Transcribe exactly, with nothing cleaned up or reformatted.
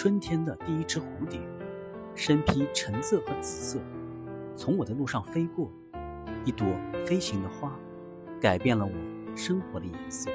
春天的第一只蝴蝶，身披橙色和紫色，从我的路上飞过，一朵飞行的花，改变了我生活的颜色。